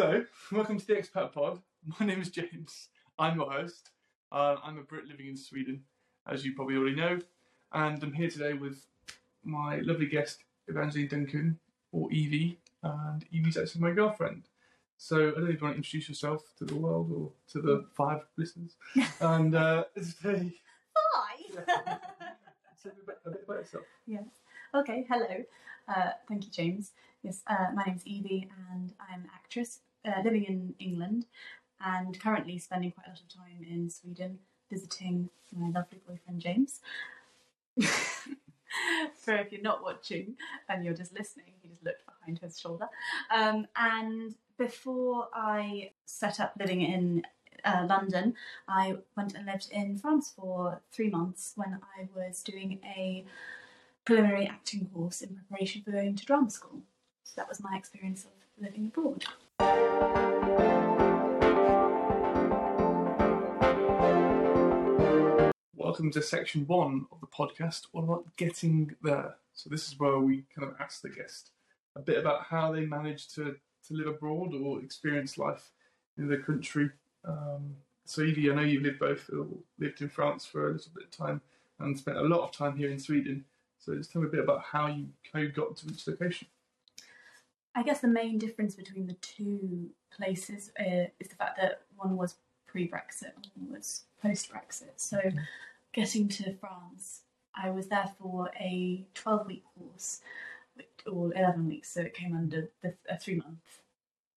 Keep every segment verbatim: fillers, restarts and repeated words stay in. Hello, welcome to The Expat Pod. My name is James. I'm your host. Uh, I'm a Brit living in Sweden, as you probably already know. And I'm here today with my lovely guest, Evangeline Duncan, or Evie. And Evie's actually my girlfriend. So I don't know if you want to introduce yourself to the world or to the five listeners. And uh, today... Five? Yeah. Tell me a bit about yourself. Yeah. Okay, hello. Uh, thank you, James. Yes, uh, my name's Evie and I'm an actress uh, living in England and currently spending quite a lot of time in Sweden visiting my lovely boyfriend, James. So if you're not watching and you're just listening, he just looked behind his shoulder. Um, and before I set up living in uh, London, I went and lived in France for three months when I was doing a preliminary acting course in preparation for going to drama school. So that was my experience of living abroad. Welcome to section one of the podcast, all about getting there. So this is where we kind of ask the guest a bit about how they manage to, to live abroad or experience life in the country. Um, so Evie, I know you've lived both, lived in France for a little bit of time and spent a lot of time here in Sweden. So just tell me a bit about how you, how you got to each location. I guess the main difference between the two places uh, is the fact that one was pre-Brexit and one was post-Brexit. So getting to France, I was there for a twelve-week course, or eleven weeks, so it came under the, a three-month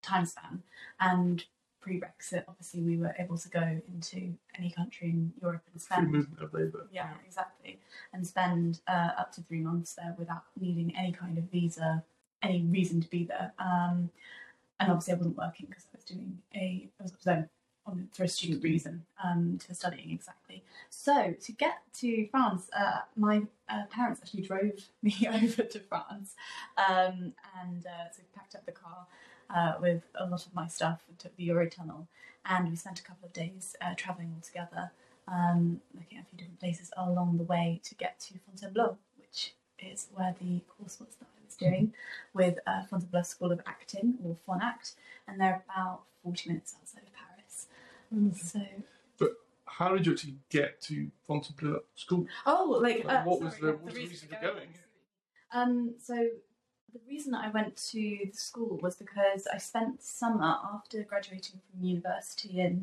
time span. And pre-Brexit, obviously, we were able to go into any country in Europe and spend... Free movement of labour. Yeah, exactly. And spend uh, up to three months there without needing any kind of visa, any reason to be there. Um, and obviously I wasn't working because I was doing a... I was on, on for a student reason, um, to studying, exactly. So, to get to France, uh, my uh, parents actually drove me over to France. Um, and uh, so we packed up the car Uh, with a lot of my stuff and took the Eurotunnel, and we spent a couple of days uh, travelling all together, um, looking at a few different places along the way to get to Fontainebleau, which is where the course was that I was doing with uh, Fontainebleau School of Acting, or FonAct, and they're about forty minutes outside of Paris. Mm-hmm. So, but how did you actually get to Fontainebleau School? Oh, like, like uh, what sorry, was the, what the reason for going? Um, so. The reason I went to the school was because I spent summer after graduating from university in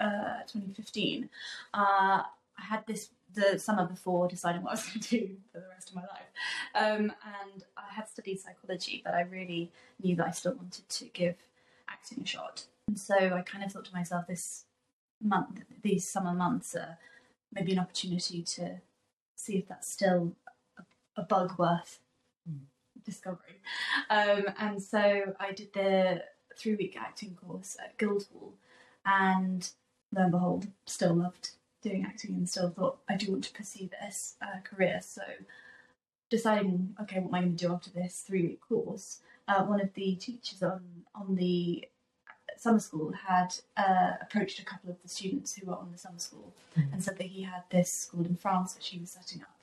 uh, twenty fifteen. Uh, I had this the summer before deciding what I was going to do for the rest of my life. Um, and I had studied psychology, but I really knew that I still wanted to give acting a shot. And so I kind of thought to myself, this month, these summer months are maybe an opportunity to see if that's still a, a bug worth mm. discovery. Um, and so I did the three-week acting course at Guildhall, and lo and behold, still loved doing acting and still thought, I do want to pursue this uh, career. So deciding, okay, what am I going to do after this three-week course? Uh, one of the teachers on, on the summer school had uh, approached a couple of the students who were on the summer school mm-hmm. and said that he had this school in France which he was setting up.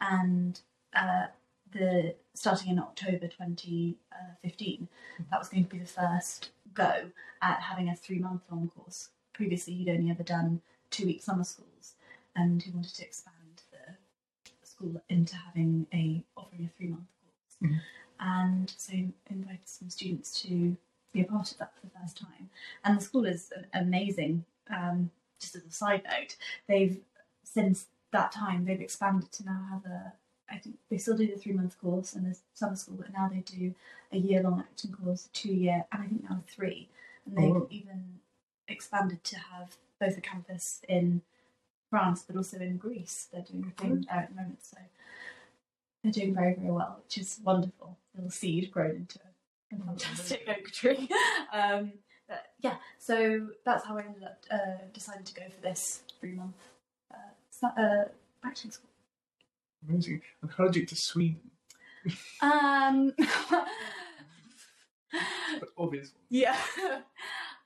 And uh, The starting in October twenty fifteen, that was going to be the first go at having a three-month long course. Previously, he'd only ever done two-week summer schools, and he wanted to expand the school into having a offering a three-month course. Mm-hmm. And so he invited some students to be a part of that for the first time. And the school is amazing. Um, just as a side note, they've since that time they've expanded to now have a I think they still do the three-month course and the summer school, but now they do a year-long acting course, two-year, and I think now three. And they've oh. even expanded to have both a campus in France, but also in Greece. They're doing a thing there at the moment, so they're doing very, very well, which is wonderful. A little seed grown into a fantastic oh, oak tree. um, but yeah, so that's how I ended up uh, deciding to go for this three-month uh, uh, acting school. Amazing. And how did you get to Sweden? Um, but obvious one. Yeah.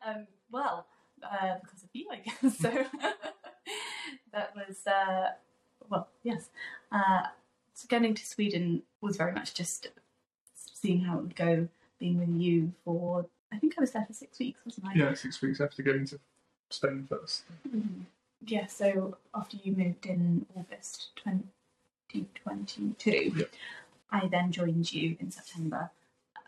Um, well, uh, because of you, I guess. So that was, uh, well, yes. Uh, so getting to Sweden was very much just seeing how it would go, being with you for I think I was there for six weeks, wasn't I? Yeah, six weeks after going to Spain first. Mm-hmm. Yeah, so after you moved in August twenty twenty-two, yeah. I then joined you in September.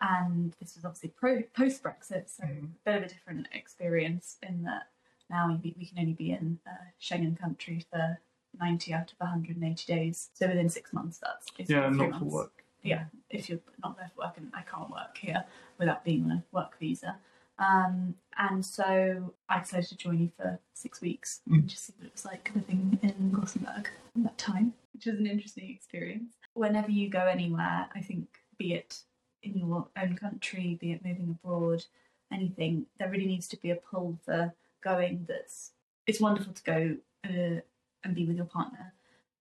And this was obviously pro- post-Brexit, so mm. a bit of a different experience in that now we can only be in a Schengen country for ninety out of one hundred eighty days. So within six months, that's basically yeah, not months. for work. Yeah, if you're not there for work, and I can't work here without being on a work visa. Um, and so I decided to join you for six weeks mm. and just see what it was like living in Gothenburg at that time, which was an interesting experience. Whenever you go anywhere, I think, be it in your own country, be it moving abroad, anything, there really needs to be a pull for going. That's it's wonderful to go uh, and be with your partner,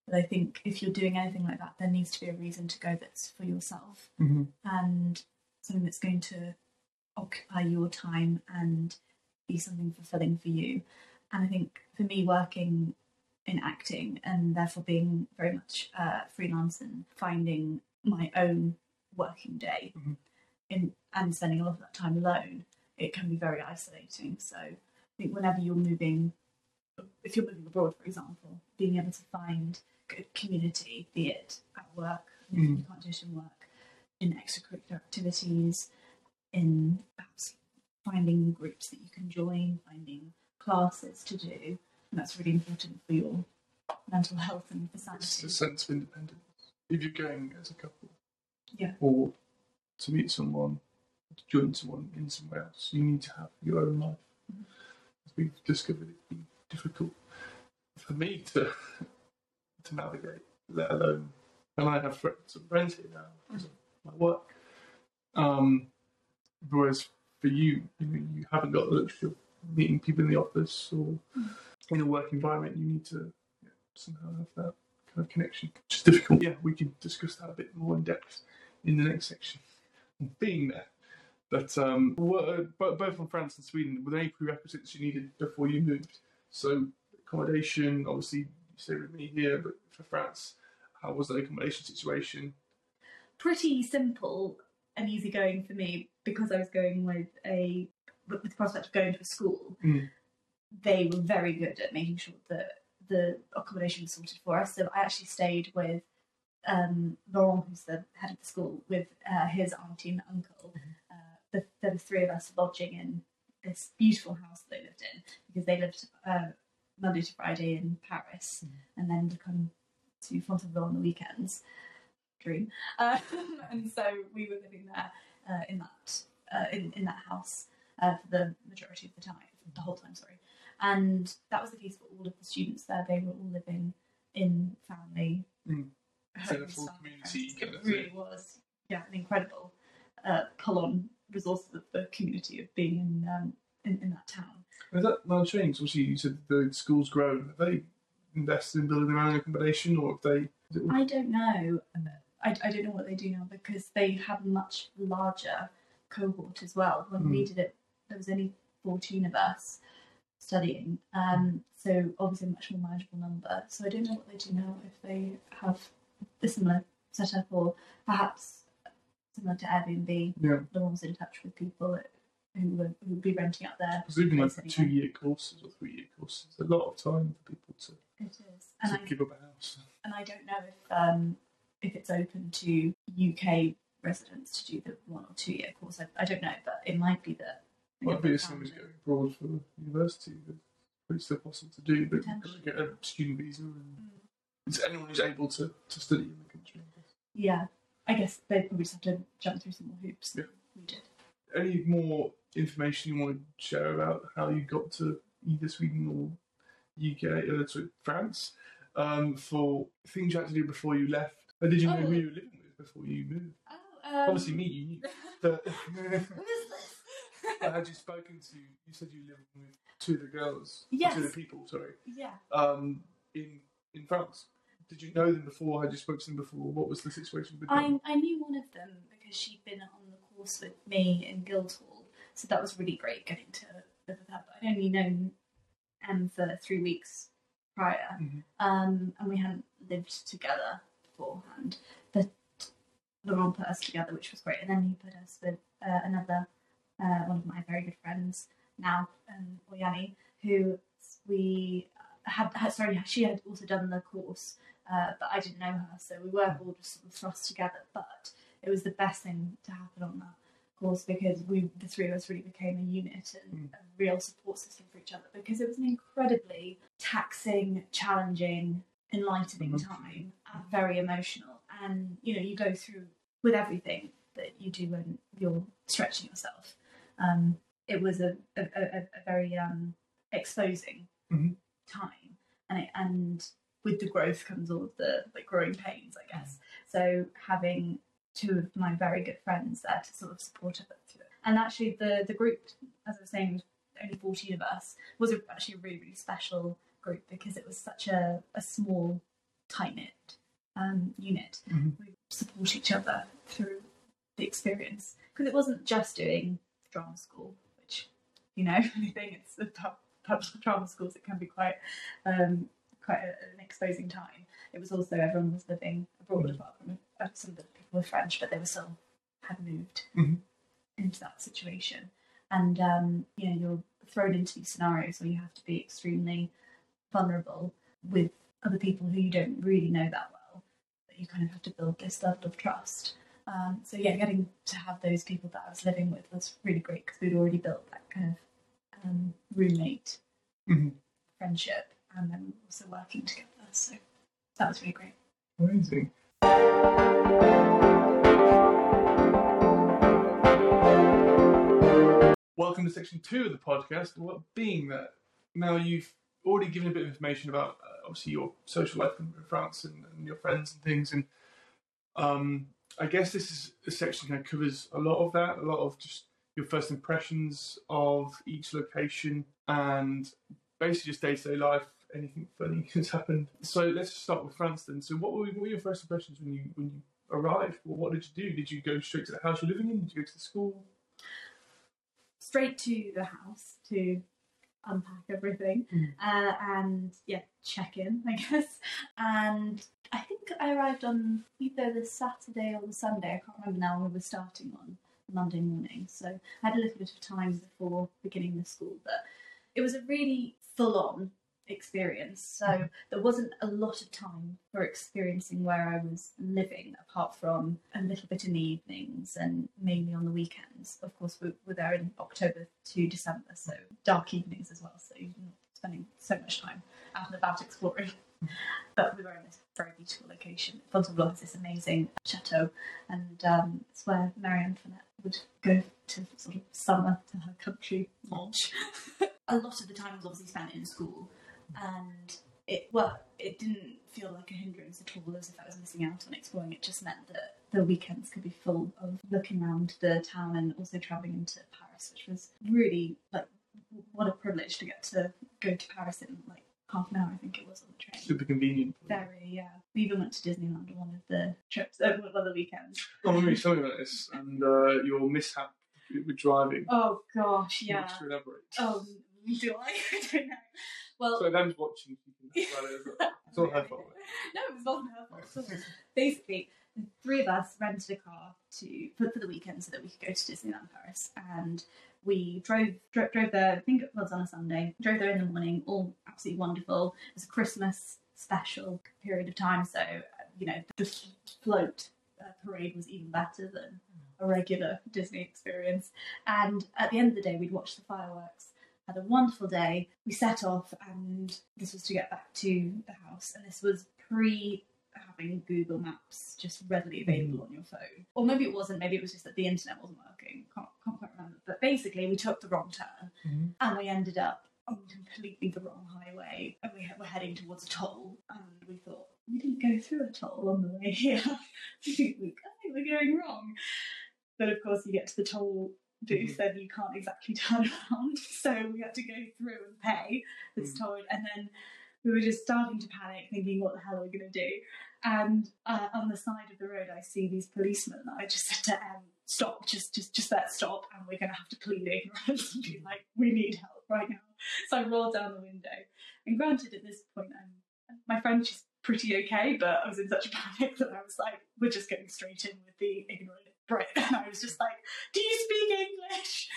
but I think if you're doing anything like that, there needs to be a reason to go that's for yourself mm-hmm. and something that's going to occupy your time and be something fulfilling for you. And I think for me, working in acting and therefore being very much uh, freelance and finding my own working day mm-hmm. in, and spending a lot of that time alone, it can be very isolating. So I think whenever you're moving, if you're moving abroad, for example, being able to find good community, be it at work, mm-hmm. you can't do some work, in extracurricular activities, in perhaps finding groups that you can join, finding classes to do, and that's really important for your mental health and for sanity. It's a sense of independence. If you're going as a couple, yeah, or to meet someone, to join someone in somewhere else, you need to have your own life. Mm-hmm. As we've discovered, it's been difficult for me to to navigate, let alone. And I have friends, some friends here now because mm-hmm. of my work. Um, whereas for you, you know, you haven't got the luxury of meeting people in the office or mm-hmm. in a work environment. You need to yeah, somehow have that kind of connection. It's difficult. Yeah, we can discuss that a bit more in depth in the next section. Being there. But um, both on France and Sweden, were there any prerequisites you needed before you moved? So accommodation, obviously you stay with me here, but for France, how was the accommodation situation? Pretty simple and easygoing for me because I was going with a with the prospect of going to a school. Mm. They were very good at making sure that the accommodation was sorted for us. So I actually stayed with um, Laurent, who's the head of the school, with uh, his auntie and uncle. Uh, the, there were three of us lodging in this beautiful house that they lived in because they lived uh, Monday to Friday in Paris mm. and then to come to Fontainebleau on the weekends. Dream. Um, and so we were living there uh, in that uh, in, in that house uh, for the majority of the time, the whole time, sorry. And that was the case for all of the students there. They were all living in family. Mm. So the full community. It really was, yeah, an incredible uh, pull on resources of the community of being in um, in, in that town. Has that now changed? Obviously, you said the school's grown. Have they invested in building their own accommodation, or have they? I don't know. I, I don't know what they do now because they have a much larger cohort as well. When mm. we did it, there was only fourteen of us studying, um, so obviously a much more manageable number. So I don't know what they do now, if they have a similar setup or perhaps similar to Airbnb. Yeah, Laurent's in touch with people who would, who would be renting out there. Presumably like two-year courses or three-year courses. A lot of time for people to, it is. And to I, give up a house. And I don't know if um, if it's open to U K residents to do the one or two-year course. I, I don't know, but it might be that. Might be the same as going abroad for university, but it's still possible to do. But you get a student visa, and mm. it's anyone who's able to, to study in the country. Yeah, I guess they probably just have to jump through some more hoops. Yeah, we did. Any more information you want to share about how you got to either Sweden or U K or sorry, France um, for things you had to do before you left? Or did you oh. know who you were living with before you moved? Oh, um... obviously me. You knew. But... Had you spoken to, you said you lived with two of the girls, yes. two of the people, sorry, yeah. Um, in in France. Did you know them before? Had you spoken to them before? What was the situation with them? I, I knew one of them because she'd been on the course with me in Guildhall, so that was really great getting to live with her. But I'd only known Em for three weeks prior, mm-hmm. um, and we hadn't lived together beforehand. But Laurent put us together, which was great, and then he put us with uh, another uh, one of my very good friends now, um, Oyani, who we had, had, sorry, she had also done the course, uh, but I didn't know her, so we were all just sort of thrust together, but it was the best thing to happen on that course because we, the three of us really became a unit and a real support system for each other, because it was an incredibly taxing, challenging, enlightening mm-hmm. time, and very emotional. And, you know, you go through with everything that you do when you're stretching yourself. Um, it was a, a, a, a very um, exposing mm-hmm. time. And it, and with the growth comes all of the like growing pains, I guess. So having two of my very good friends there to sort of support her through it. And actually the, the group, as I was saying, only fourteen of us, was actually a really, really special group because it was such a, a small, tight-knit um, unit. Mm-hmm. We support each other through the experience. Because it wasn't just doing drama school, which, you know, I think it's about drama schools, it can be quite um, quite a, an exposing time. It was also everyone was living abroad, mm-hmm. apart from some of the people were French, but they were still had moved mm-hmm. into that situation. And, um, you know, you're thrown into these scenarios where you have to be extremely vulnerable with other people who you don't really know that well, but you kind of have to build this level of trust. Um, so, yeah, getting to have those people that I was living with was really great because we'd already built that kind of um, roommate mm-hmm. friendship, and then we were also working together. So that was really great. Amazing. Welcome to section two of the podcast, what being that. Now, you've already given a bit of information about uh, obviously your social life in France and, and your friends and things, and um, I guess this is a section that kind of covers a lot of that, a lot of just your first impressions of each location and basically just day-to-day life. Anything funny has happened. So let's start with France then. So what were, what were your first impressions when you when you arrived? Well, what did you do? Did you go straight to the house you're living in? Did you go to the school? Straight to the house to unpack everything mm. uh, and, yeah, check in, I guess. And I think I arrived on either the Saturday or the Sunday. I can't remember now when we were starting on Monday morning. So I had a little bit of time before beginning the school, but it was a really full-on experience, so there wasn't a lot of time for experiencing where I was living apart from a little bit in the evenings and mainly on the weekends. Of course, we were there in October to December, so dark evenings as well, so you're not spending so much time out and about exploring. But we were in this very beautiful location. Fontainebleau has this amazing chateau, and um, it's where Marianne Fanette would go to sort of summer to her country lodge. A lot of the time was obviously spent in school. And it well, it didn't feel like a hindrance at all, as if I was missing out on exploring. It just meant that the weekends could be full of looking around the town and also travelling into Paris, which was really, like, what a privilege to get to go to Paris in, like, half an hour, I think it was, on the train. Super convenient. Very, yeah. We even went to Disneyland on one of the trips, uh, one of the weekends. Oh, I remember you telling me about this, and uh, your mishap with driving. Oh, gosh, yeah. Much to elaborate. Oh, do I? I don't know. Well, so Em's watching. It's not her fault. No, it wasn't her fault. So basically, the three of us rented a car to for, for the weekend so that we could go to Disneyland Paris, and we drove dro- drove there. I think it was on a Sunday. Drove there in the morning. All absolutely wonderful. It was a Christmas special period of time, so you know the float uh, parade was even better than a regular Disney experience. And at the end of the day, we'd watch the fireworks. Had a wonderful day. We set off, and this was to get back to the house. And this was pre having Google Maps just readily available mm. on your phone, or maybe it wasn't. Maybe it was just that the internet wasn't working. Can't can't quite remember. But basically, we took the wrong turn, mm. and we ended up on completely the wrong highway. And we were heading towards a toll, and we thought we didn't go through a toll on the way here. we we're going wrong. But of course, you get to the toll. Do said you can't exactly turn around, so we had to go through and pay this mm. toll, and then we were just starting to panic, thinking, "What the hell are we going to do?" And uh, on the side of the road, I see these policemen. That I just said to Em, "Stop! Just, just, just let stop!" And we're going to have to plead ignorance and be like, "We need help right now." So I rolled down the window, and granted, at this point, I'm, my friend, she's pretty okay, but I was in such a panic that I was like, we're just going straight in with the ignorant Brit. And I was just like, do you speak English?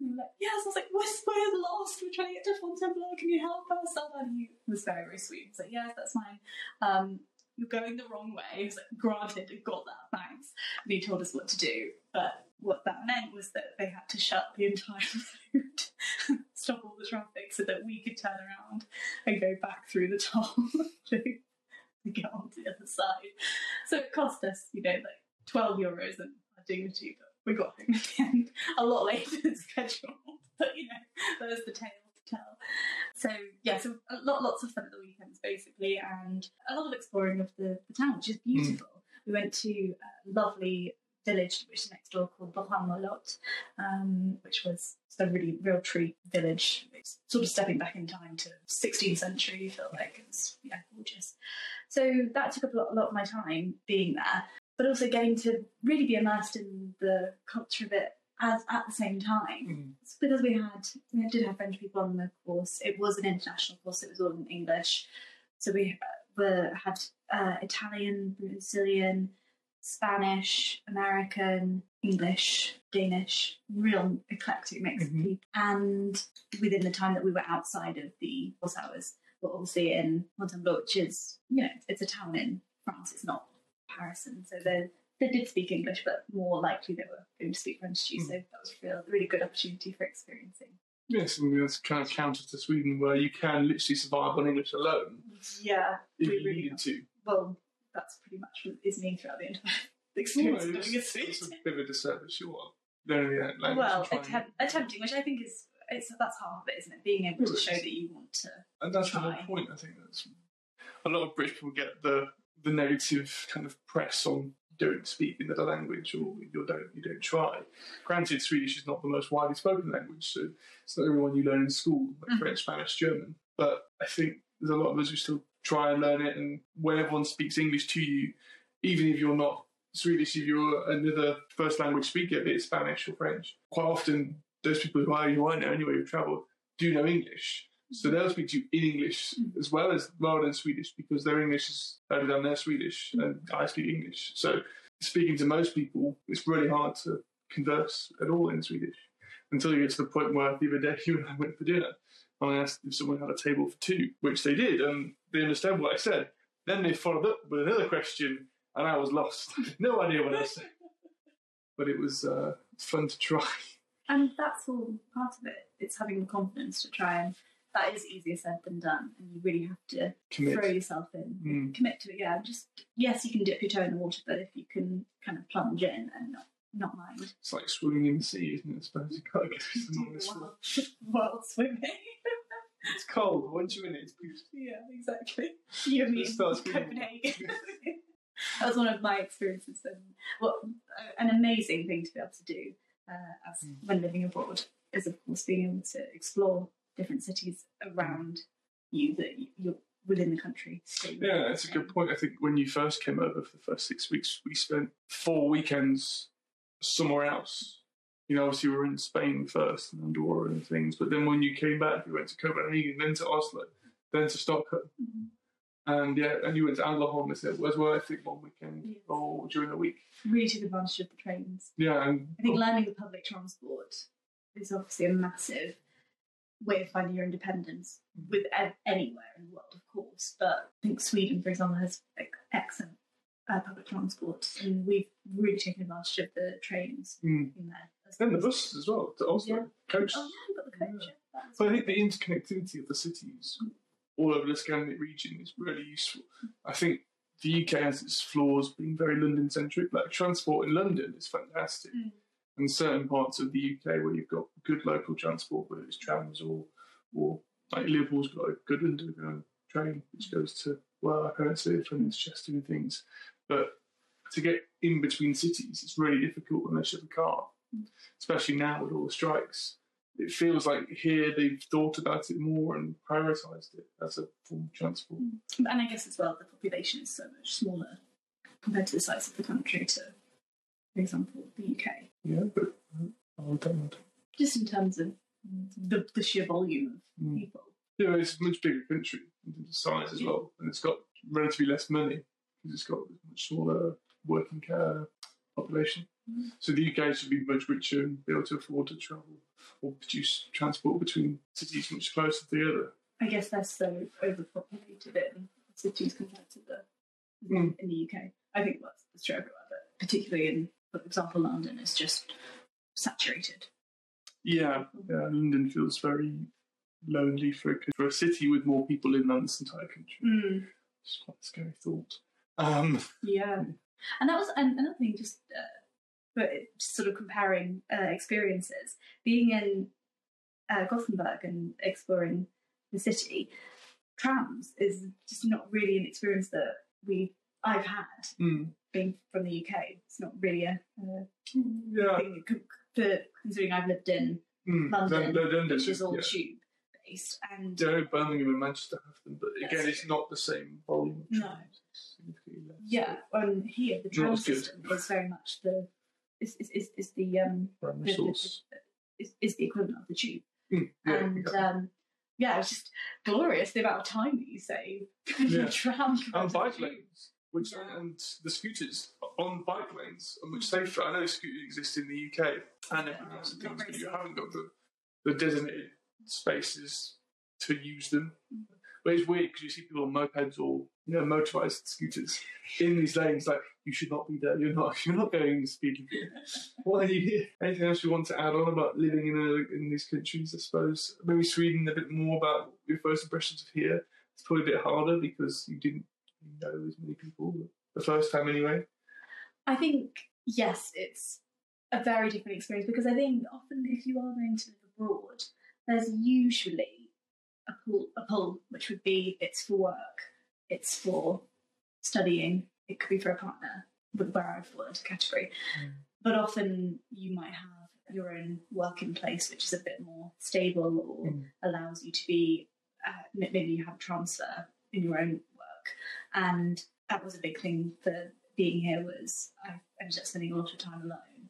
And like, yes. I was like, we're, we're lost. We're trying to get to Fontainebleau. Can you help us? And he was very, very sweet. He was like, yes, that's fine. Um, you're going the wrong way. He was like, granted, I've got that, thanks. And he told us what to do. But what that meant was that they had to shut the entire route, stop all the traffic so that we could turn around and go back through the toll to, to get onto the other side. So it cost us, you know, like twelve euros and our dignity, but we got home at the end a lot later than scheduled. But, you know, there's the tale to tell. So, yeah, so a lot, lots of fun at the weekends, basically, and a lot of exploring of the, the town, which is beautiful. Mm. We went to a lovely village which is next door called Bathamullot, um, which was a really real treat village. It's sort of stepping back in time to sixteenth century, you feel like. It was, yeah, gorgeous. So that took up a lot, a lot of my time being there, but also getting to really be immersed in the culture of it as at the same time. Mm. It's because we had, we did have French people on the course. It was an international course. It was all in English. So we were, had uh, Italian, Brazilian, Spanish, American, English, Danish, real eclectic mix mm-hmm. of people. And within the time that we were outside of the course hours, we're obviously in Fontainebleau, which is, you know, it's a town in France, it's not Paris. And so they they did speak English, but more likely they were going to speak French too. Mm-hmm. So that was a real, really good opportunity for experiencing. Yes, and that's kind of counter to Sweden, where you can literally survive on English alone. Yeah. If you really needed not. to. Well, that's pretty much what is me throughout the entire experience of doing a suit. It's a bit of a disservice, sure. Learning that language. Well, attempt, attempting, which I think is, it's that's half of it, isn't it? Being able to show that you want to. And that's the whole point, I think. That's, a lot of British people get the, the negative kind of press on you don't speak another language or you don't, you don't try. Granted, Swedish is not the most widely spoken language, so it's not everyone you learn in school, like mm-hmm. French, Spanish, German. But I think there's a lot of us who still try and learn it, and when everyone speaks English to you, even if you're not Swedish, if you're another first language speaker, be it Spanish or French, quite often those people who are, who I know anyway, who travel, do know English. So they'll speak to you in English as well as rather than Swedish, because their English is better than their Swedish, and I speak English. So speaking to most people, it's really hard to converse at all in Swedish until you get to the point where the other day you and I went for dinner. I asked if someone had a table for two, which they did, and they understand what I said. Then they followed up with another question, and I was lost. No idea what I said. But it was uh, fun to try. And that's all part of it. It's having the confidence to try, and that is easier said than done. And you really have to commit. Throw yourself in. Mm. Commit to it, yeah. Just yes, you can dip your toe in the water, but if you can kind of plunge in and not Not mind. It's like swimming in the sea, isn't it? I suppose you can't get to the while swimming. It's cold. Once you're in it, it's beautiful. Yeah, exactly. You and me in Copenhagen. That was one of my experiences. And what an amazing thing to be able to do uh, as mm. when living abroad is, of course, being able to explore different cities around you that you're within the country. So yeah, that's a good point. I think when you first came over for the first six weeks, we spent four weekends somewhere else. You know, obviously we were in Spain first and Andorra and things, but then when you came back, you went to Copenhagen, then to Oslo, then to Stockholm, mm-hmm. and yeah, and you went to Andelholm as well, I think, one weekend yes. or during the week. Really took advantage of the trains. Yeah, and I think well, learning the public transport is obviously a massive way of finding your independence mm-hmm. with ev- anywhere in the world, of course. But I think Sweden, for example, has like, excellent Uh, public transport, and we've really taken advantage of the trains mm. in there. Then the buses as well, to Oslo, yeah. coach. Oh, yeah, we've got the coach. Yeah. So I think the interconnectivity of the cities mm. all over the Scandinavian region is really useful. Mm. I think the U K has its flaws being very London-centric, like transport in London is fantastic. Mm. And certain parts of the U K where you've got good local transport, whether it's trams or, or like Liverpool's got a good underground train, which goes to, well, I can't say it from Chester and things. But to get in between cities, it's really difficult unless you have a car, especially now with all the strikes. It feels like here they've thought about it more and prioritised it as a form of transport. And I guess as well, the population is so much smaller compared to the size of the country to, for example, the U K. Yeah, but I don't know. Just in terms of the, the sheer volume of mm. people. Yeah, it's a much bigger country in size as well, and it's got relatively less money because it's got a much smaller working care population. Mm. So the U K should be much richer and be able to afford to travel or produce transport between cities much closer together. I guess they're so overpopulated in cities compared to the mm. in the U K. I think that's, that's true everywhere, but particularly in, for example, London is just saturated. Yeah, yeah, London feels very lonely for, for a city with more people in than this entire country. Mm. It's quite a scary thought. Um, yeah, and that was another thing. Just, uh, but just sort of comparing uh, experiences, being in uh, Gothenburg and exploring the city, trams is just not really an experience that we I've had. Mm. Being from the U K, it's not really a uh, yeah. thing for, considering I've lived in mm. London, L- London, which is all yeah. tube. And yeah, Birmingham and Manchester have them, but again, true. It's not the same volume. Of no. Yeah, and here the tram system is very much the is is, is, is the um the, source. The, the, is, is the equivalent of the tube, mm, yeah, and exactly. um yeah, it's just glorious the amount of time that you save yeah. the tram and bike lanes, which yeah. and the scooters on bike lanes are much safer. I know scooters exist in the U K and everything else, uh, but you haven't got the the designated spaces to use them, but it's weird because you see people on mopeds or you know motorized scooters in these lanes. Like, you should not be there. You're not. You're not going the speed limit. Why are you here? Anything else you want to add on about living in a, in these countries? I suppose maybe Sweden a bit more about your first impressions of here. It's probably a bit harder because you didn't know as many people the first time anyway. I think yes, it's a very different experience because I think often if you are going to live abroad, there's usually a pull, a pull, which would be it's for work, it's for studying, it could be for a partner, where I've fallen into category. Mm. But often you might have your own work in place, which is a bit more stable or mm. allows you to be, uh, maybe you have transfer in your own work. And that was a big thing for being here was I ended up spending a lot of time alone.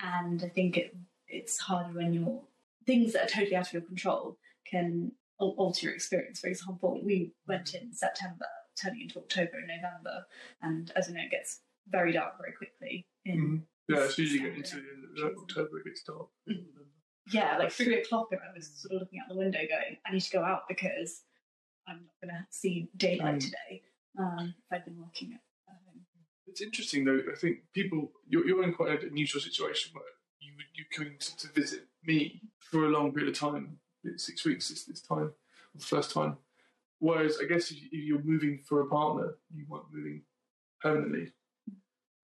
And I think it it's harder when you're things that are totally out of your control can alter your experience. For example, we went in September, turning into October and November, and as you know, it gets very dark very quickly. In mm-hmm. Yeah, as soon as you get into the end of October, it gets dark. Mm-hmm. Yeah, like three o'clock, and I was sort of looking out the window going, I need to go out because I'm not going to see daylight mm. today um, if I'd been working at home. It's interesting, though, I think people, you're, you're in quite an unusual situation where you you coming to, to visit me for a long period of time, six weeks this, this time, the first time. Whereas I guess if you're moving for a partner, you weren't moving permanently,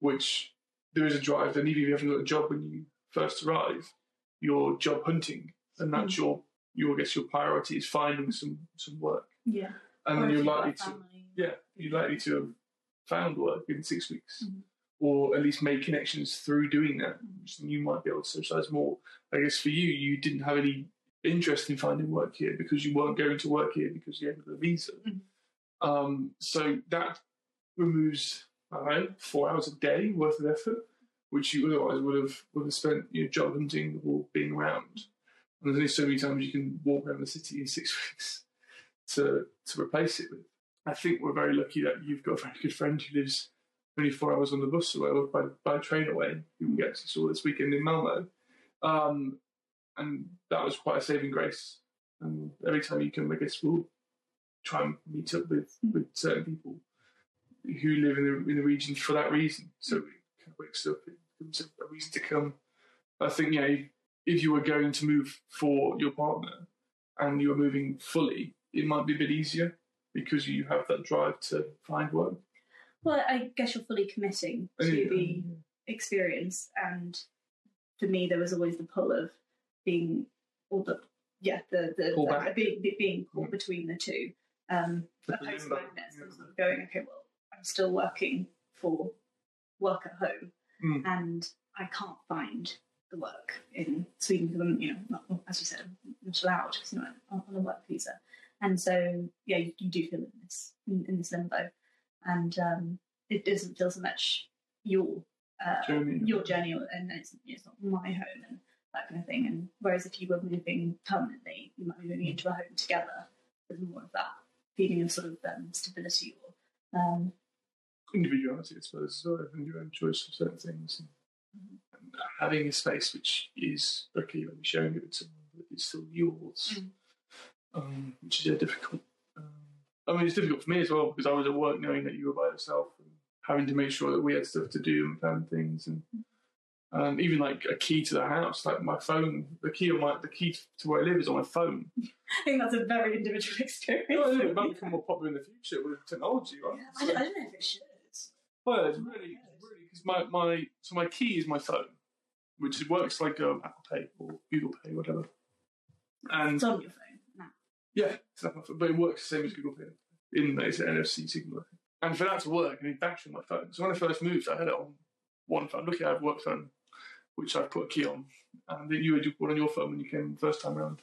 which there is a drive. And even if you haven't got a job when you first arrive, you're job hunting, and that's mm. your, your I guess your priority is finding some, some work. Yeah, and or then you're likely to family. yeah you're likely to have found work in six weeks. Mm. Or at least make connections through doing that. You might be able to socialise more. I guess for you, you didn't have any interest in finding work here because you weren't going to work here because you hadn't got a visa. Mm-hmm. Um, so that removes, I don't know, four hours a day worth of effort, which you otherwise would have would have spent you know, job hunting or being around. And there's only so many times you can walk around the city in six weeks to to replace it with. I think we're very lucky that you've got a very good friend who lives only four hours on the bus away or by, by train away, who we actually saw this weekend in Malmo. Um, and that was quite a saving grace. And every time you come, I guess we'll try and meet up with, with certain people who live in the, in the region for that reason. So it kind of wakes up, it becomes a reason to come. I think, you know, if you were going to move for your partner and you were moving fully, it might be a bit easier because you have that drive to find work. Well, I guess you're fully committing to yeah. the experience, and for me, there was always the pull of being, or the yeah, the the, the being, being pulled between the two. Um, but post magnets, yeah. sort of going, okay, well, I'm still working for work at home, mm. and I can't find the work in Sweden because I'm, you know, not, as you said, I'm not allowed because you know I'm on a work visa, and so yeah, you, you do feel in this in, in this limbo. And um, it doesn't feel so much your uh, journey. your journey, and it's, it's not my home and that kind of thing. And whereas if you were moving permanently, you might be moving into a home together, there's more of that feeling of sort of um, stability or um, individuality, I suppose, as well, and your own choice of certain things. Mm-hmm. And having a space which is okay, you're sharing it with someone, but it's still yours, mm. um, which is yeah, difficult. Um, I mean, it's difficult for me as well because I was at work knowing that you were by yourself and having to make sure that we had stuff to do and plan things and. Mm. Um, even like a key to the house, like my phone, the key of my the key to where I live is on my phone. I think that's a very individual experience. No, it might become more popular in the future with technology, right? Yeah, so, I don't know if it should. Well, it's really, it's really because my, my so my key is my phone, which works like um, Apple Pay or Google Pay, whatever. And it's on your phone now. Yeah, it's not my phone, but it works the same as Google Pay. In it's an N F C signal, and for that to work, I need battery on my phone. So when I first moved, I had it on one phone. Luckily, I have work phone, which I've put a key on, and you had one on your phone when you came the first time around,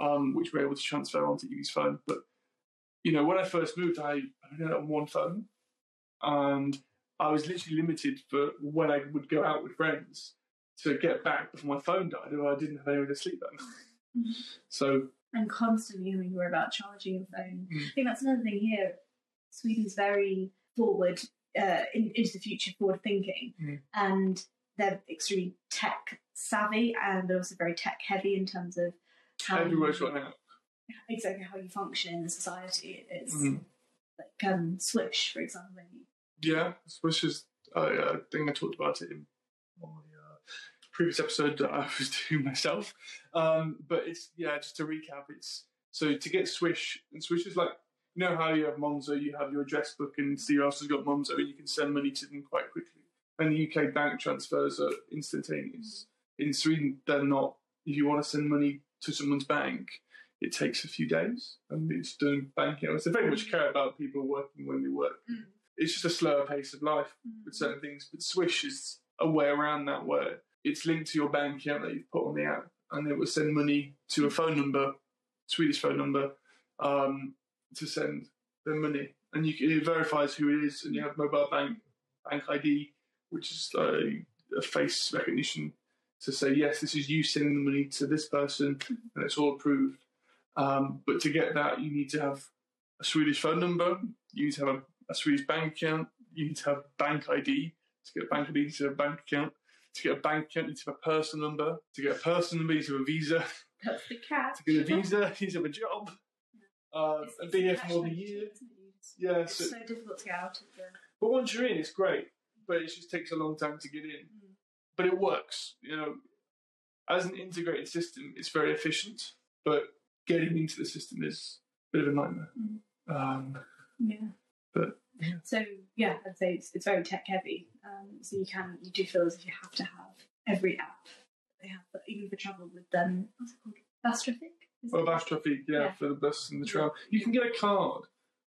um, which we're able to transfer onto Evie's phone. But, you know, when I first moved, I had it on one phone, and I was literally limited for when I would go out with friends to get back before my phone died, or I didn't have anywhere to sleep at night. So, and constantly when you were about charging your phone. Mm. I think that's another thing here. Sweden's very forward, uh, in, into the future, forward-thinking, mm. and they're extremely tech savvy, and they're also very tech heavy in terms of how everywhere's right now. Exactly how you function in the society. It's mm. like um, Swish, for example. Maybe. Yeah, Swish is. Uh, yeah, I think I talked about it in my uh, previous episode that I was doing myself. Um, but it's yeah. Just to recap, it's so to get Swish, and Swish is like, you know how you have Monzo, you have your address book, and see who else has got Monzo, and you can send money to them quite quickly. And the U K bank transfers are instantaneous. In Sweden, they're not. If you want to send money to someone's bank, it takes a few days, and it's done banking hours. They very much care about people working when they work. Mm. It's just a slower pace of life mm. with certain things. But Swish is a way around that, where it's linked to your bank account that you've put on the app, and it will send money to a phone number, Swedish phone number, um, to send their money, and you, it verifies who it is, and you have mobile bank, bank I D. Which is a, a face recognition to say, yes, this is you sending the money to this person, and it's all approved. Um, but to get that, you need to have a Swedish phone number, you need to have a, a Swedish bank account, you need to have bank I D. To get a bank I D, you need to have a bank account. To get a bank account, you need to have a personal number. To get a personal number, you need to have a visa. That's the catch. To get a visa, you need to have a job. Yeah. Uh, and be here for more than a year. Yeah, it's so, so difficult to get out of there. But once you're in, it's great. But it just takes a long time to get in. Mm. But it works, you know. As an integrated system, it's very efficient, but getting into the system is a bit of a nightmare. Mm. Um, yeah. But yeah. So yeah, I'd say it's, it's very tech heavy. Um, so you can you do feel as if you have to have every app that they have, but even for travel with them, what's it called? Bastrophic? Oh, Bastrophic, yeah, yeah, for the bus and the tram. You can get a card.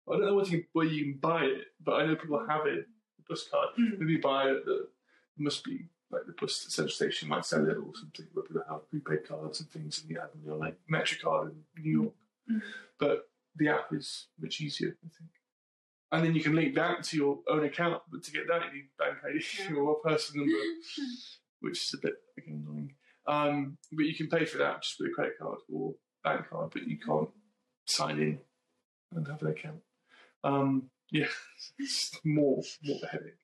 I don't know what you, where you can buy it, but I know people have it. Bus card. Mm. Maybe buy it. There must be like the bus central station might sell it or something. Where people have prepaid cards and things, and you have them on like MetroCard in New York. Mm. But the app is much easier, I think. And then you can link that to your own account. But to get that, you need bank I D yeah. or a personal number, which is a bit again, annoying. Um, but you can pay for that just with a credit card or bank card, but you can't sign in and have an account. Um, Yeah, it's more, more headache.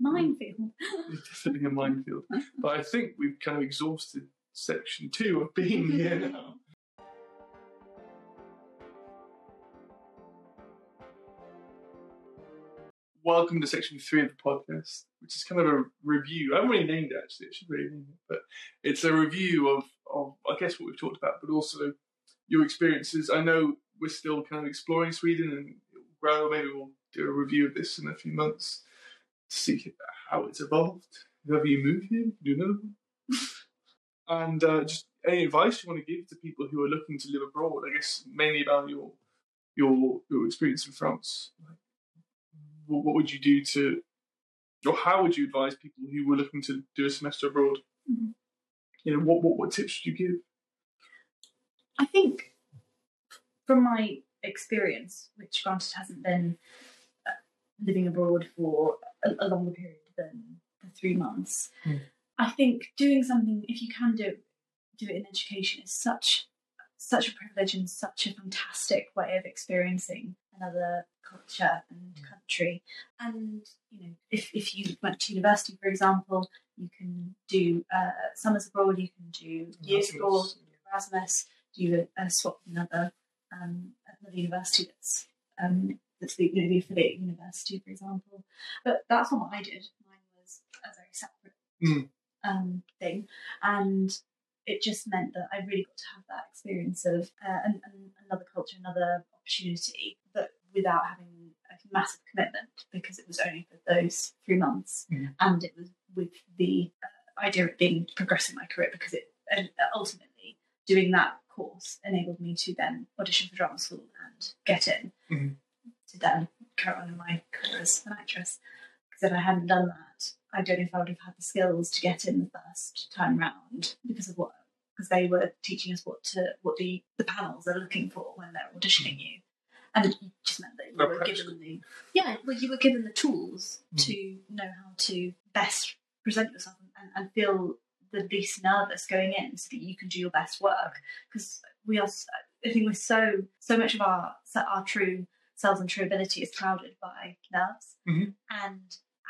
Minefield. It's definitely a minefield. But I think we've kind of exhausted section two of being here now. Welcome to section three of the podcast, which is kind of a review. I haven't really named it, actually. I should really name it. But it's a review of, of, I guess, what we've talked about, but also your experiences. I know we're still kind of exploring Sweden and grow. Maybe we'll do a review of this in a few months to see how it's evolved. Whenever you move here, you know. And uh, just any advice you want to give to people who are looking to live abroad? I guess mainly about your your your experience in France. Like, what, what would you do to, or how would you advise people who were looking to do a semester abroad? Mm-hmm. You know, what, what what tips would you give? I think from my experience, which granted hasn't been uh, living abroad for a, a longer period than the three months. Mm. I think doing something, if you can do it, do it in education, is such such a privilege and such a fantastic way of experiencing another culture and country. And, you know, if, if you went to university, for example, you can do uh, summers abroad, you can do years abroad, do Erasmus, do a, a swap with another, um, another university that's, um, that's the, you know, the affiliate university, for example. But that's not what I did. Mine was a very separate mm. um, thing. And it just meant that I really got to have that experience of uh, an, an, another culture, another opportunity, but without having a massive commitment, because it was only for those three months. Mm. And it was with the uh, idea of being progressing my career, because it uh, ultimately doing that course enabled me to then audition for drama school and get in mm. to then carry on in my career as an actress. Because if I hadn't done that, I don't know if I would have had the skills to get in the first time round, because of what because they were teaching us what to what the, the panels are looking for when they're auditioning mm. you. And it just meant that you were given the yeah, well, you were given the tools mm. to know how to best present yourself and, and feel the least nervous going in, so that you can do your best work. Because we are, I think, we're so so much of our our true selves and true ability is clouded by nerves, mm-hmm. and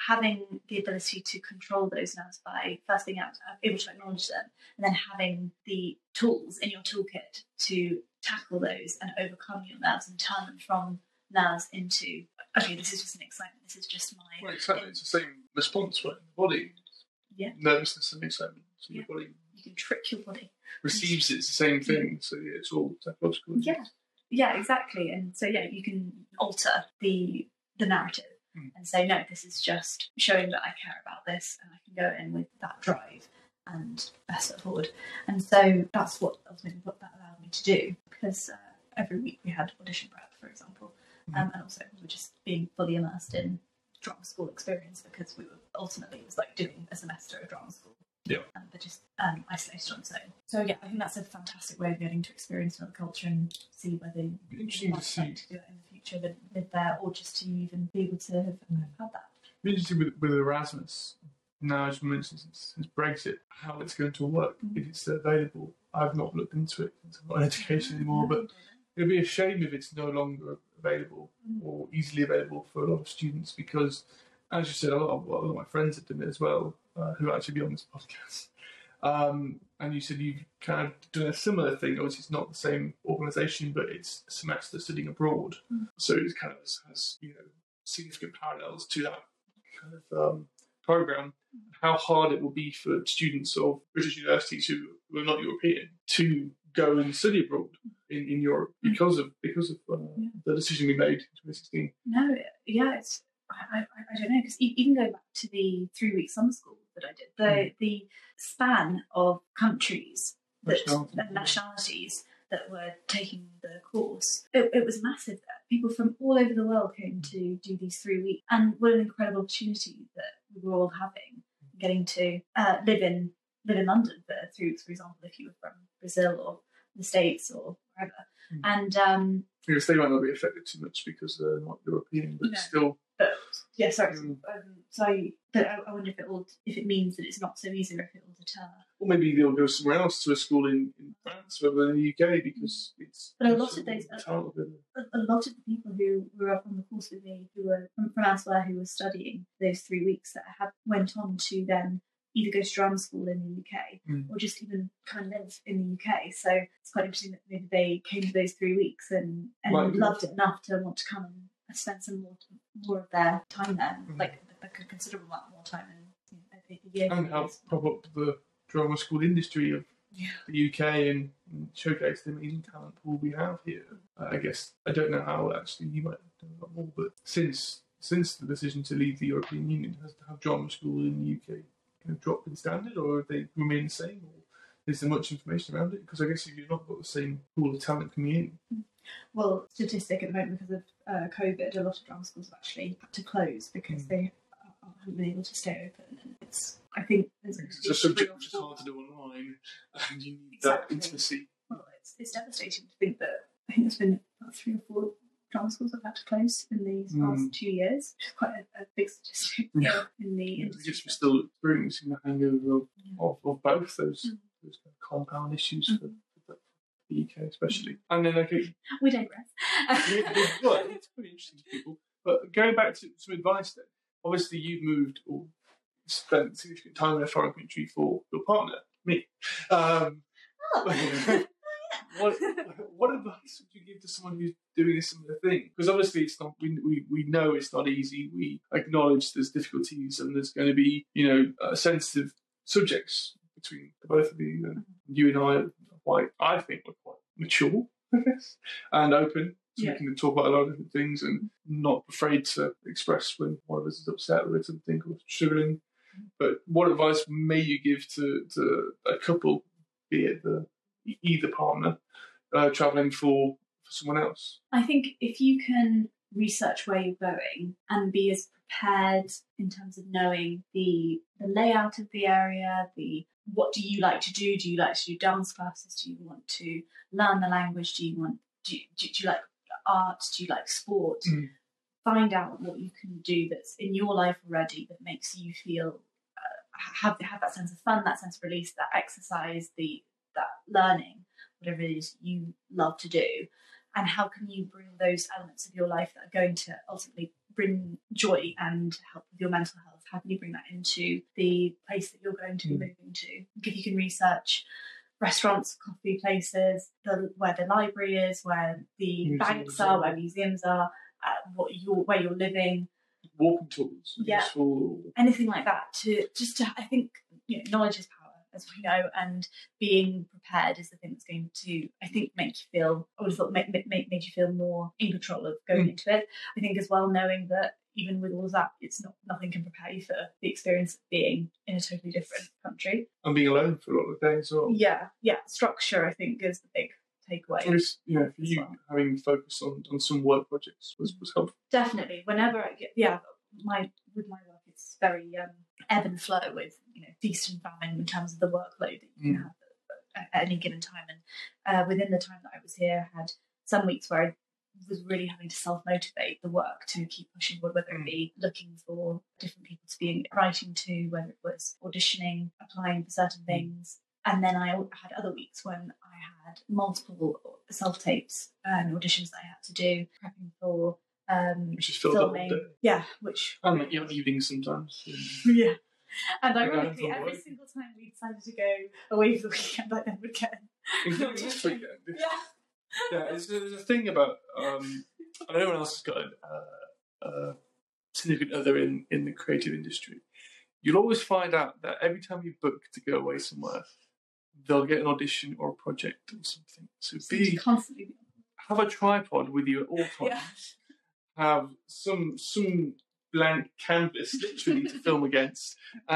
having the ability to control those nerves by first being able to acknowledge them, and then having the tools in your toolkit to tackle those and overcome your nerves and turn them from nerves into, okay, this is just an excitement, this is just my... Well, exactly, it's the same response, right, in the body. Yeah. Nervousness and excitement. So yeah. your body... You can trick your body. Receives it, it's the same thing, yeah. so yeah, it's all psychological. Yeah, yeah, exactly. And so, yeah, you can alter the the narrative. And say, no, this is just showing that I care about this, and I can go in with that drive and press it forward. And so that's what ultimately what that allowed me to do, because uh, every week we had audition prep, for example, um, mm. and also we were just being fully immersed in drama school experience, because we were ultimately it was like doing a semester of drama school, yeah, and they're just um, isolated on its own. So yeah, I think that's a fantastic way of getting to experience another culture and see whether you might like to do it in the future, but live there, or just to even be able to have mm. had that. Interesting with, with Erasmus. Now, as you mentioned, since, since Brexit, how it's going to work mm. if it's available. I've not looked into it. It's not an education anymore, but it'd be a shame if it's no longer available mm. or easily available for a lot of students, because, as you said, a lot of, well, a lot of my friends have done it as well, uh, who actually be on this podcast. Um, and you said you've kind of done a similar thing. Obviously, it's not the same organisation, but it's a semester studying abroad. Mm. So it kind of has, you know, significant parallels to that kind of um, programme. How hard it will be for students of British universities who were not European to go and study abroad in, in Europe because of because of uh, yeah. the decision we made in twenty sixteen. No, yeah, it's I, I, I don't know, because even going back to the three-week summer school that I did, the mm. the span of countries that and nationalities that were taking the course, it, it was massive. That people from all over the world came to do these three weeks, and what an incredible opportunity that we were all having, getting to uh, live in live in London for three weeks, for example, if you were from Brazil or the States or wherever. Mm. And um, because they might not be affected too much because they're not European, but no. still. But, yeah, sorry. Mm. Um, so, I, but I, I wonder if it will, if it means that it's not so easy, or if it will deter. Or maybe they'll go somewhere else to a school in, in France rather than in the U K, because it's. But a lot of those, a, a, a lot of the people who were up on the course with me, who were from, from elsewhere, who were studying those three weeks, that have went on to then either go to drama school in the U K mm. or just even kind of live in the U K. So it's quite interesting that maybe they came to those three weeks and and right. loved it enough to want to come and spend some more, more of their time there, mm. like a considerable amount more time in you know, a year. And help pop up the drama school industry of yeah. the U K and, and showcase the amazing talent pool we have here. Uh, I guess, I don't know how actually you might have done a lot more, but since since the decision to leave the European Union, has to have drama school in the U K kind of dropped in standard, or have they remained the same, or is there much information around it? Because I guess if you've not got the same pool of talent coming in, mm. Well, statistic at the moment, because of uh, COVID, a lot of drama schools have actually had to close because mm. they haven't been able to stay open. And it's, I think, there's it's a subject which is hard to do online, and you need exactly. that intimacy. Well, it's, it's devastating to think that I think there's been about three or four drama schools that have had to close in these mm. past two years, which is quite a, a big statistic yeah. in the yeah, industry. I guess we're still experiencing the hangover of, yeah. of, of both those, mm. those kind of compound issues mm. for. the U K especially. And then I could... We digress. It's pretty interesting to people. But going back to some advice then, obviously you've moved or spent significant time in a foreign country for your partner, me. Um, oh. What, what advice would you give to someone who's doing a similar thing? Because obviously it's not, we, we we know it's not easy. We acknowledge there's difficulties and there's going to be, you know, uh, sensitive subjects between the both of you. And you and I are quite, I think, we're quite mature, I guess, and open. So yeah. We can talk about a lot of different things and not afraid to express when one of us is upset with something or struggling. But what advice may you give to, to a couple, be it the either partner uh, travelling for, for someone else? I think if you can research where you're going and be as prepared in terms of knowing the the layout of the area, the what do you like to do? Do you like to do dance classes? Do you want to learn the language? Do you want do you, do you like art? Do you like sport? Mm. Find out what you can do that's in your life already that makes you feel uh, have have that sense of fun, that sense of release, that exercise, the that learning, whatever it is you love to do, and how can you bring those elements of your life that are going to ultimately bring joy and help with your mental health, how can you bring that into the place that you're going to be mm. moving to? If you can research restaurants, coffee places, the, where the library is, where the museums banks are, are, where museums are, uh, what you're, where you're living. Walking tours. Yeah, useful. Anything like that. To just to, I think, you know, knowledge is powerful, as we know, and being prepared is the thing that's going to, I think, make you feel, I always thought, make, make, made you feel more in control of going mm. into it. I think as well, knowing that even with all of that, it's not, nothing can prepare you for the experience of being in a totally different country. And being alone for a lot of days as well. Yeah, yeah. Structure, I think, is the big takeaway. Is, yeah, for you, well. having focused on, on some work projects was, was helpful. Definitely. Whenever I get, yeah, my with my work, it's very... Um, ebb and flow with, you know, feast and famine in terms of the workload that you can mm. have at any given time. And uh, within the time that I was here, I had some weeks where I was really having to self-motivate the work to keep pushing forward, whether it be looking for different people to be writing to, whether it was auditioning, applying for certain things. And then I had other weeks when I had multiple self-tapes and auditions that I had to do, prepping for Um, which is filled filming. Up yeah which and like, your evenings sometimes yeah and ironically yeah, every single time we decided to go away for the weekend I then would get including this weekend yeah yeah there's, there's a thing about um, I don't know, everyone else has got a uh, uh, significant other in, in the creative industry. You'll always find out that every time you book to go away somewhere they'll get an audition or a project or something, so be constantly have a tripod with you at all times. Yeah. Have some some blank canvas literally to film against,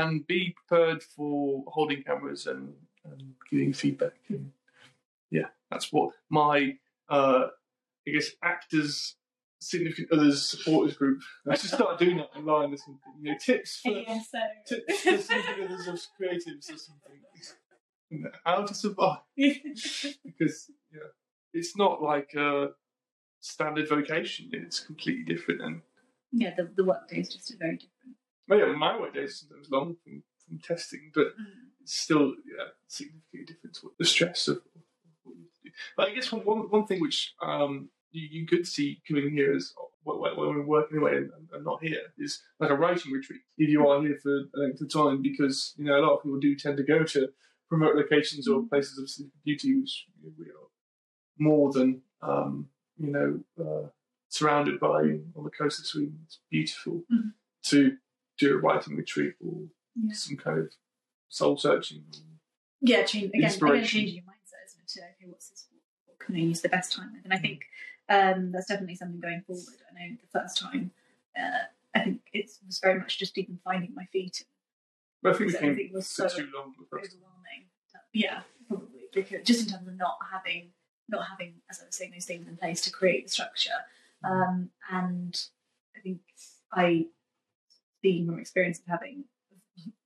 and be prepared for holding cameras and, and giving feedback. And yeah, that's what my uh, I guess actors, significant others, supporters group. I should start doing that online or something. You know, tips for tips for significant others of creatives or something. How to survive? Because yeah, it's not like uh standard vocation, it's completely different. And yeah, the, the work day is just a very different. Well, yeah, my work day is sometimes long from, from testing, but mm. it's still yeah, significantly different to the stress of what you have to do. But I guess one one thing which um you, you could see coming here is when we're working away and, and not here is like a writing retreat. If you are here for a length of time, because you know a lot of people do tend to go to remote locations or places of significant beauty, which you know, we are more than. Um, you know, uh, surrounded by on the coast of Sweden. It's beautiful mm-hmm. to do a writing retreat or yeah. some kind of soul searching. Yeah, change, again, again, changing your mindset, isn't it? To, okay, what's this, what can I use the best time with? And I think um, that's definitely something going forward. I know the first time, uh, I think it was very much just even finding my feet. Well, I think it was so too long overwhelming. Yeah, probably. Because just in terms of not having... not having, as I was saying, those things in place to create the structure. Um, and I think I, being from experience of having,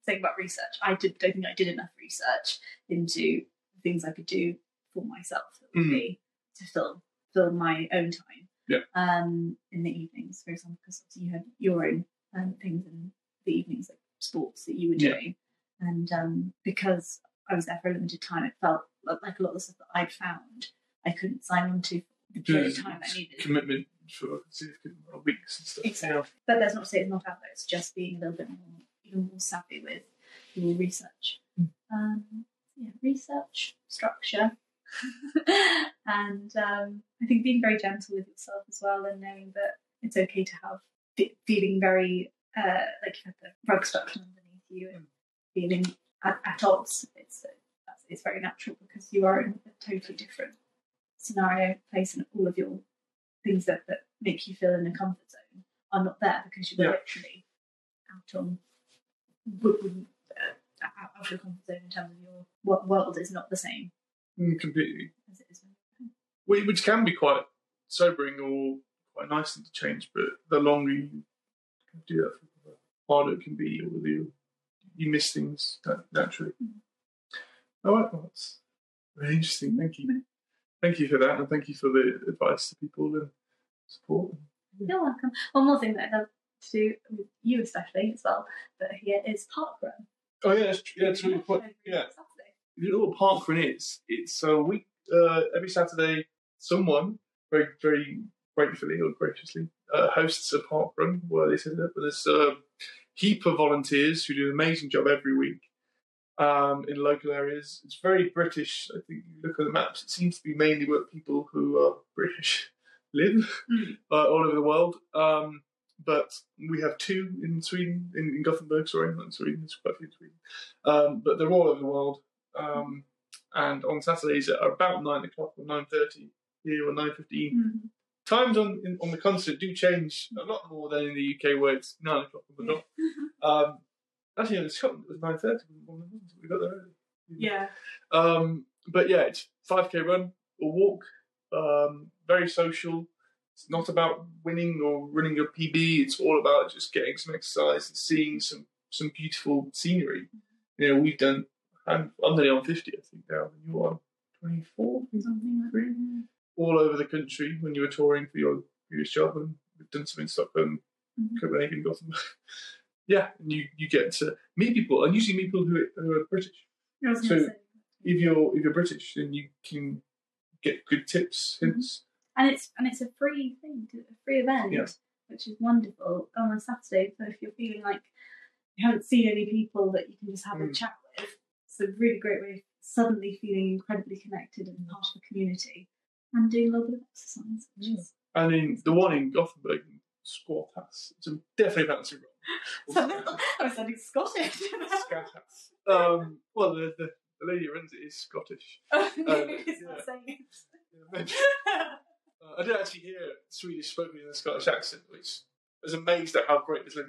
saying about research, I did, don't think I did enough research into things I could do for myself that would mm. be to fill, fill my own time yeah. um, in the evenings, for example, because you had your own um, things in the evenings, like sports that you were doing. Yeah. And um, because I was there for a limited time, it felt like a lot of the stuff that I'd found I couldn't sign on to the period of time I needed. Commitment for significant weeks and stuff. Exactly. Yeah. But that's not to say it's not out there. It's just being a little bit more, even more savvy with your research. Mm. Um, yeah, research, structure, and um, I think being very gentle with yourself as well, and knowing that it's okay to have fe- feeling very uh, like you have the rug stuck underneath you and feeling at, at odds. It's it's very natural because you are in a totally different scenario, place, and all of your things that, that make you feel in a comfort zone are not there because you were yeah. literally out on would out of your comfort zone in terms of your what world is not the same. Mm, completely. As it is. Which can be quite sobering or quite nice to change, but the longer you do that, the harder it can be, or you, you miss things naturally. Mm-hmm. All right, well, that's very interesting. Thank you. Thank you for that, and thank you for the advice to people and support. You're welcome. One more thing that I'd love to do, with you especially as well, but here is Parkrun. Oh, yeah, that's true. Yeah, that's really cool. Yeah. You know what Parkrun is? It's a week, uh, every Saturday, someone very, very gratefully or graciously uh, hosts a Parkrun where they set it up. But there's a heap of volunteers who do an amazing job every week um, in local areas. It's very British. I think you look at the maps, it seems to be mainly where people who are British live uh, all over the world. Um, But we have two in Sweden, in, in Gothenburg, sorry, not in Sweden, there's quite a few in Sweden. Um, but they're all over the world. Um, and on Saturdays at about nine o'clock or nine thirty here or nine fifteen. Mm-hmm. Times on in, on the continent do change a lot more than in the U K where it's nine o'clock or not. Yeah. um, actually, in Scotland it was nine thirty. We got there early. Yeah. Um, but yeah, it's five K run or walk, um, very social. It's not about winning or running a P B. It's all about just getting some exercise and seeing some, some beautiful scenery. You know, we've done, I'm, I'm nearly on fifty, I think, now. And you're on twenty-four, something like that. All over the country when you were touring for your previous job. And we've done some in Stockholm, mm-hmm. Copenhagen, Gothenburg. Yeah, and you, you get to meet people, and usually meet people who are, who are British. I was gonna say. if you're if you're British, then you can get good tips, hints. Mm-hmm. And it's and it's a free thing, a free event, yeah. Which is wonderful on a Saturday. So if you're feeling like you haven't seen any people that you can just have mm. a chat with, it's a really great way of suddenly feeling incredibly connected and part of the community and doing a little bit of exercise. Which is I mean, the one in Gothenburg, Squaw Pass, which I'm definitely pronouncing wrong. I was sounding Scottish. Squaw Pass. Um, well, the, the, the lady who runs it is Scottish. Oh, no, um, it's yeah. not saying it. Yeah, Uh, I did actually hear Swedish spoken in a Scottish accent, which I was amazed at how great this lady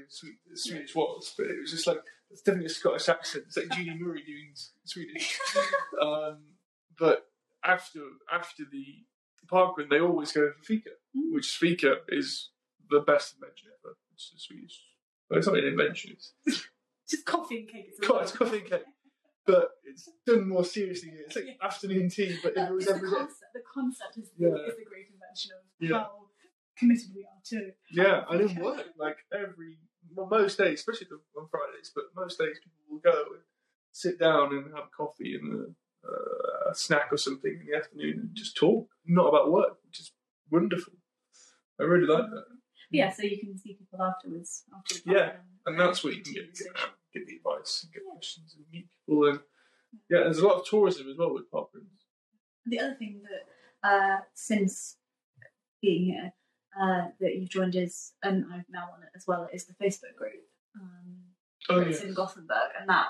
in Swedish was. But it was just like, it's definitely a Scottish accent. It's like Judy Murray doing Swedish. um, but after after the Parkrun, they always go for Fika, mm. which Fika is the best invention ever. It's a Swedish. Well, it's not an invention. It's just coffee and cake. God, it's coffee and cake. But it's done more seriously. It's like yeah. afternoon tea, but if it was every day. The concept is the, yeah. is the great invention of yeah. how committed we are to. Yeah, and it worked. Like every, well, most days, especially on Fridays, but most days people will go and sit down and have coffee and a, uh, a snack or something in the afternoon and just talk, not about work, which is wonderful. I really like that. Yeah, so you can see people afterwards. After the yeah, and that's where you can get, get, get the advice and get yeah. questions and meet people. And yeah, there's a lot of tourism as well with parkruns. The other thing that uh, since being here uh, that you've joined is, and I'm now on it as well, is the Facebook group. Um, oh, it's yes. in Gothenburg, and that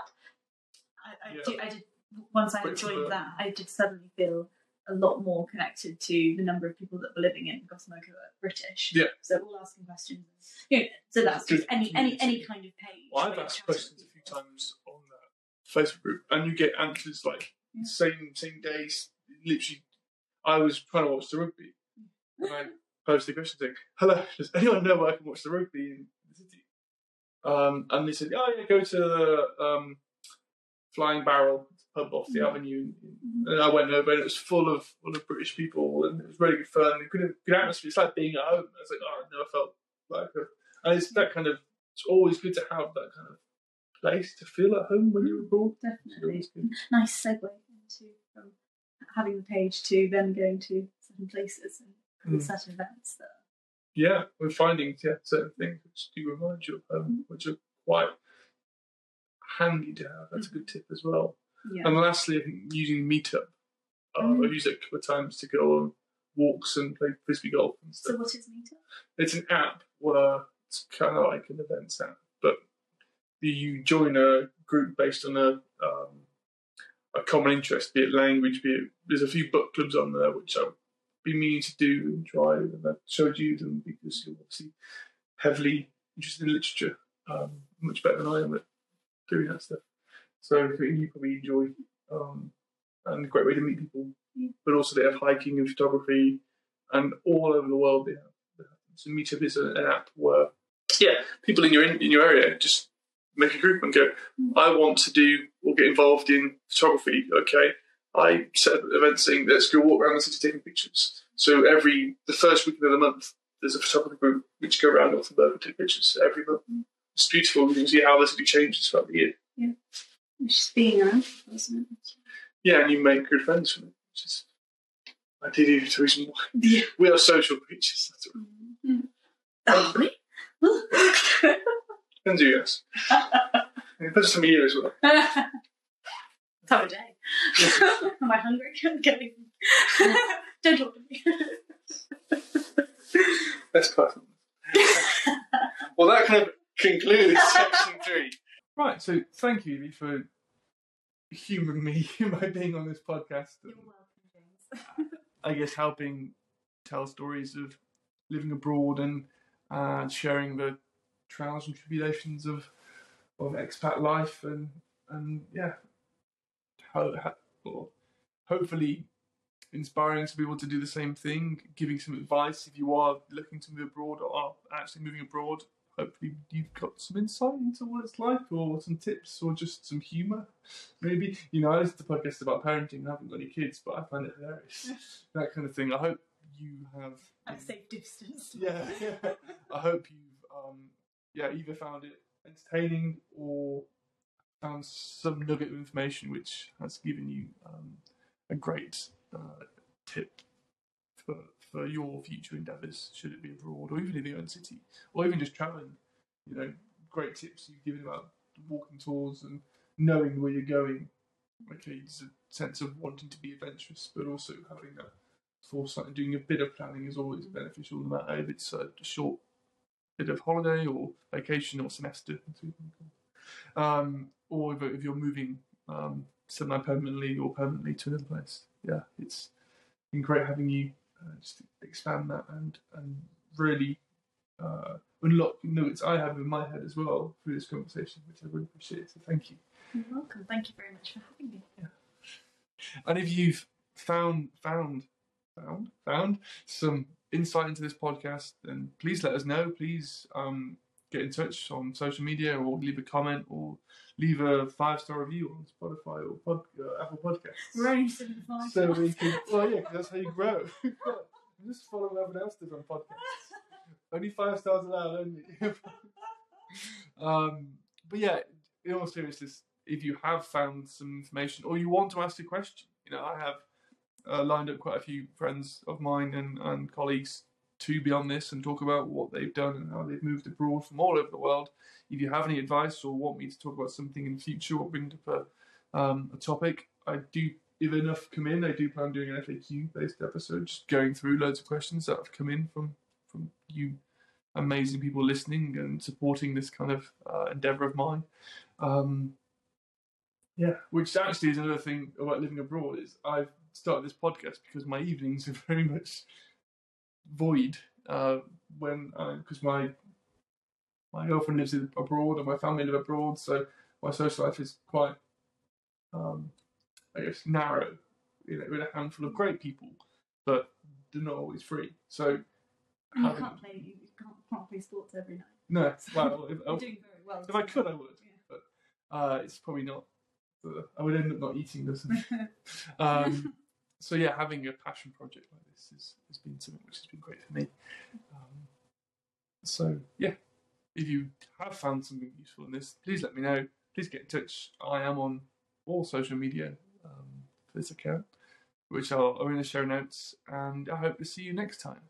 I, I, yeah. do, I did once I had joined that, I did suddenly feel a lot more connected to the number of people that were living in Gothenburg who are British. Yeah. So all asking questions. You know, so that's just any any any kind of page. Well, I've asked questions a few times on that Facebook group, and you get answers like yeah. same same days. Literally, I was trying to watch the rugby, and I posted a question saying, "Hello, does anyone know where I can watch the rugby in the city?" Um, and they said, "Oh yeah, go to the um, Flying Barrel pub off the mm-hmm. avenue." And I went over, and it was full of full of British people, and it was really good fun. It good, good atmosphere. It's like being at home. I was like, "Oh, I never felt like," a... and it's that kind of. It's always good to have that kind of place to feel at home when you're abroad. Definitely, nice segue into. Um... having the page to then going to certain places and mm. certain events that yeah we're finding yeah, certain things which do remind you of um, which are quite handy to have. That's mm. a good tip as well. Yeah. And lastly, I think using Meetup. Uh, mm. I've used it a couple of times to go on walks and play frisbee golf and stuff. So what is Meetup? It's an app where it's kind of like an events app, but you join a group based on a um, a common interest, be it language, be it... There's a few book clubs on there which I've been meaning to do and try, and I showed you them because you're obviously heavily interested in literature, um, much better than I am at doing that stuff. So you probably enjoy um, and a great way to meet people. But also they have hiking and photography, and all over the world they have. So Meetup is an app where yeah, people in your in, in your area just make a group and go, I want to do or get involved in photography. Okay, I set up events saying let's go walk around the city taking pictures. So every the first weekend of the month there's a photography group which go around Gothenburg and take pictures every month. It's beautiful. You can see how the city changes throughout the year. Yeah, it's just being around, isn't it? Yeah, and you make good friends from it. Which is, I did even the reason why. Yeah. We are social creatures. That's all. Mm-hmm. Are we? Depends who you ask. Depends on the year as well. Have a day. Am I hungry? I'm getting... Don't talk to me. That's perfect. Well, that kind of concludes section three. Right, so thank you, Evie, for... human me by being on this podcast. You're welcome, James. I guess helping tell stories of living abroad and uh, sharing the trials and tribulations of of expat life and and yeah, ho- ho- hopefully inspiring some people to do the same thing, giving some advice if you are looking to move abroad or are actually moving abroad. Hopefully you've got some insight into what it's like, or some tips, or just some humour. Maybe, you know, I listen to podcasts about parenting. I haven't got any kids, but I find it hilarious. That kind of thing. I hope you have... At a safe distance. Yeah, yeah. I hope you've um, yeah, either found it entertaining or found some nugget of information which has given you um, a great uh, tip for... for your future endeavours, should it be abroad, or even in your own city, or even just travelling. You know, great tips you've given about walking tours and knowing where you're going. Okay, there's a sense of wanting to be adventurous, but also having that foresight and doing a bit of planning is always beneficial, no matter if it's a short bit of holiday or vacation or semester. Um, or if, if you're moving um, semi-permanently or permanently to another place. Yeah, it's been great having you. Uh, just expand that and and really uh, unlock nuggets I have in my head as well through this conversation, which I really appreciate. So thank you. You're welcome. Thank you very much for having me. Yeah. And if you've found found found found some insight into this podcast, then please let us know. Please um, get in touch on social media, or leave a comment, or leave a five-star review on Spotify or pod, uh, Apple Podcasts. We're only seven five. So we can, well, yeah, because that's how you grow. I'm just following everyone else does on podcasts. Only five stars allowed, only. um, but yeah, in all seriousness, if you have found some information or you want to ask a question, you know, I have uh, lined up quite a few friends of mine and, and colleagues to be on this and talk about what they've done and how they've moved abroad from all over the world. If you have any advice or want me to talk about something in the future or bring up a, um, a topic, I do, if enough come in, I do plan on doing an F A Q-based episode, just going through loads of questions that have come in from, from you amazing people listening and supporting this kind of uh, endeavour of mine. Um, yeah, which actually is another thing about living abroad, is I've started this podcast because my evenings are very much... void uh, when because uh, my my girlfriend lives abroad and my family live abroad, so my social life is quite um, I guess narrow, you know, with a handful of great people, but they're not always free. So you having, can't play you can't, can't play sports every night. No, so well, if, you're doing very well. If I could, I would, yeah. But uh, it's probably not. Uh, I would end up not eating this. um, So yeah, having a passion project like this is, has been something which has been great for me. Um, so yeah, if you have found something useful in this, please let me know. Please get in touch. I am on all social media um, for this account. which I'll own the show notes, and I hope to see you next time.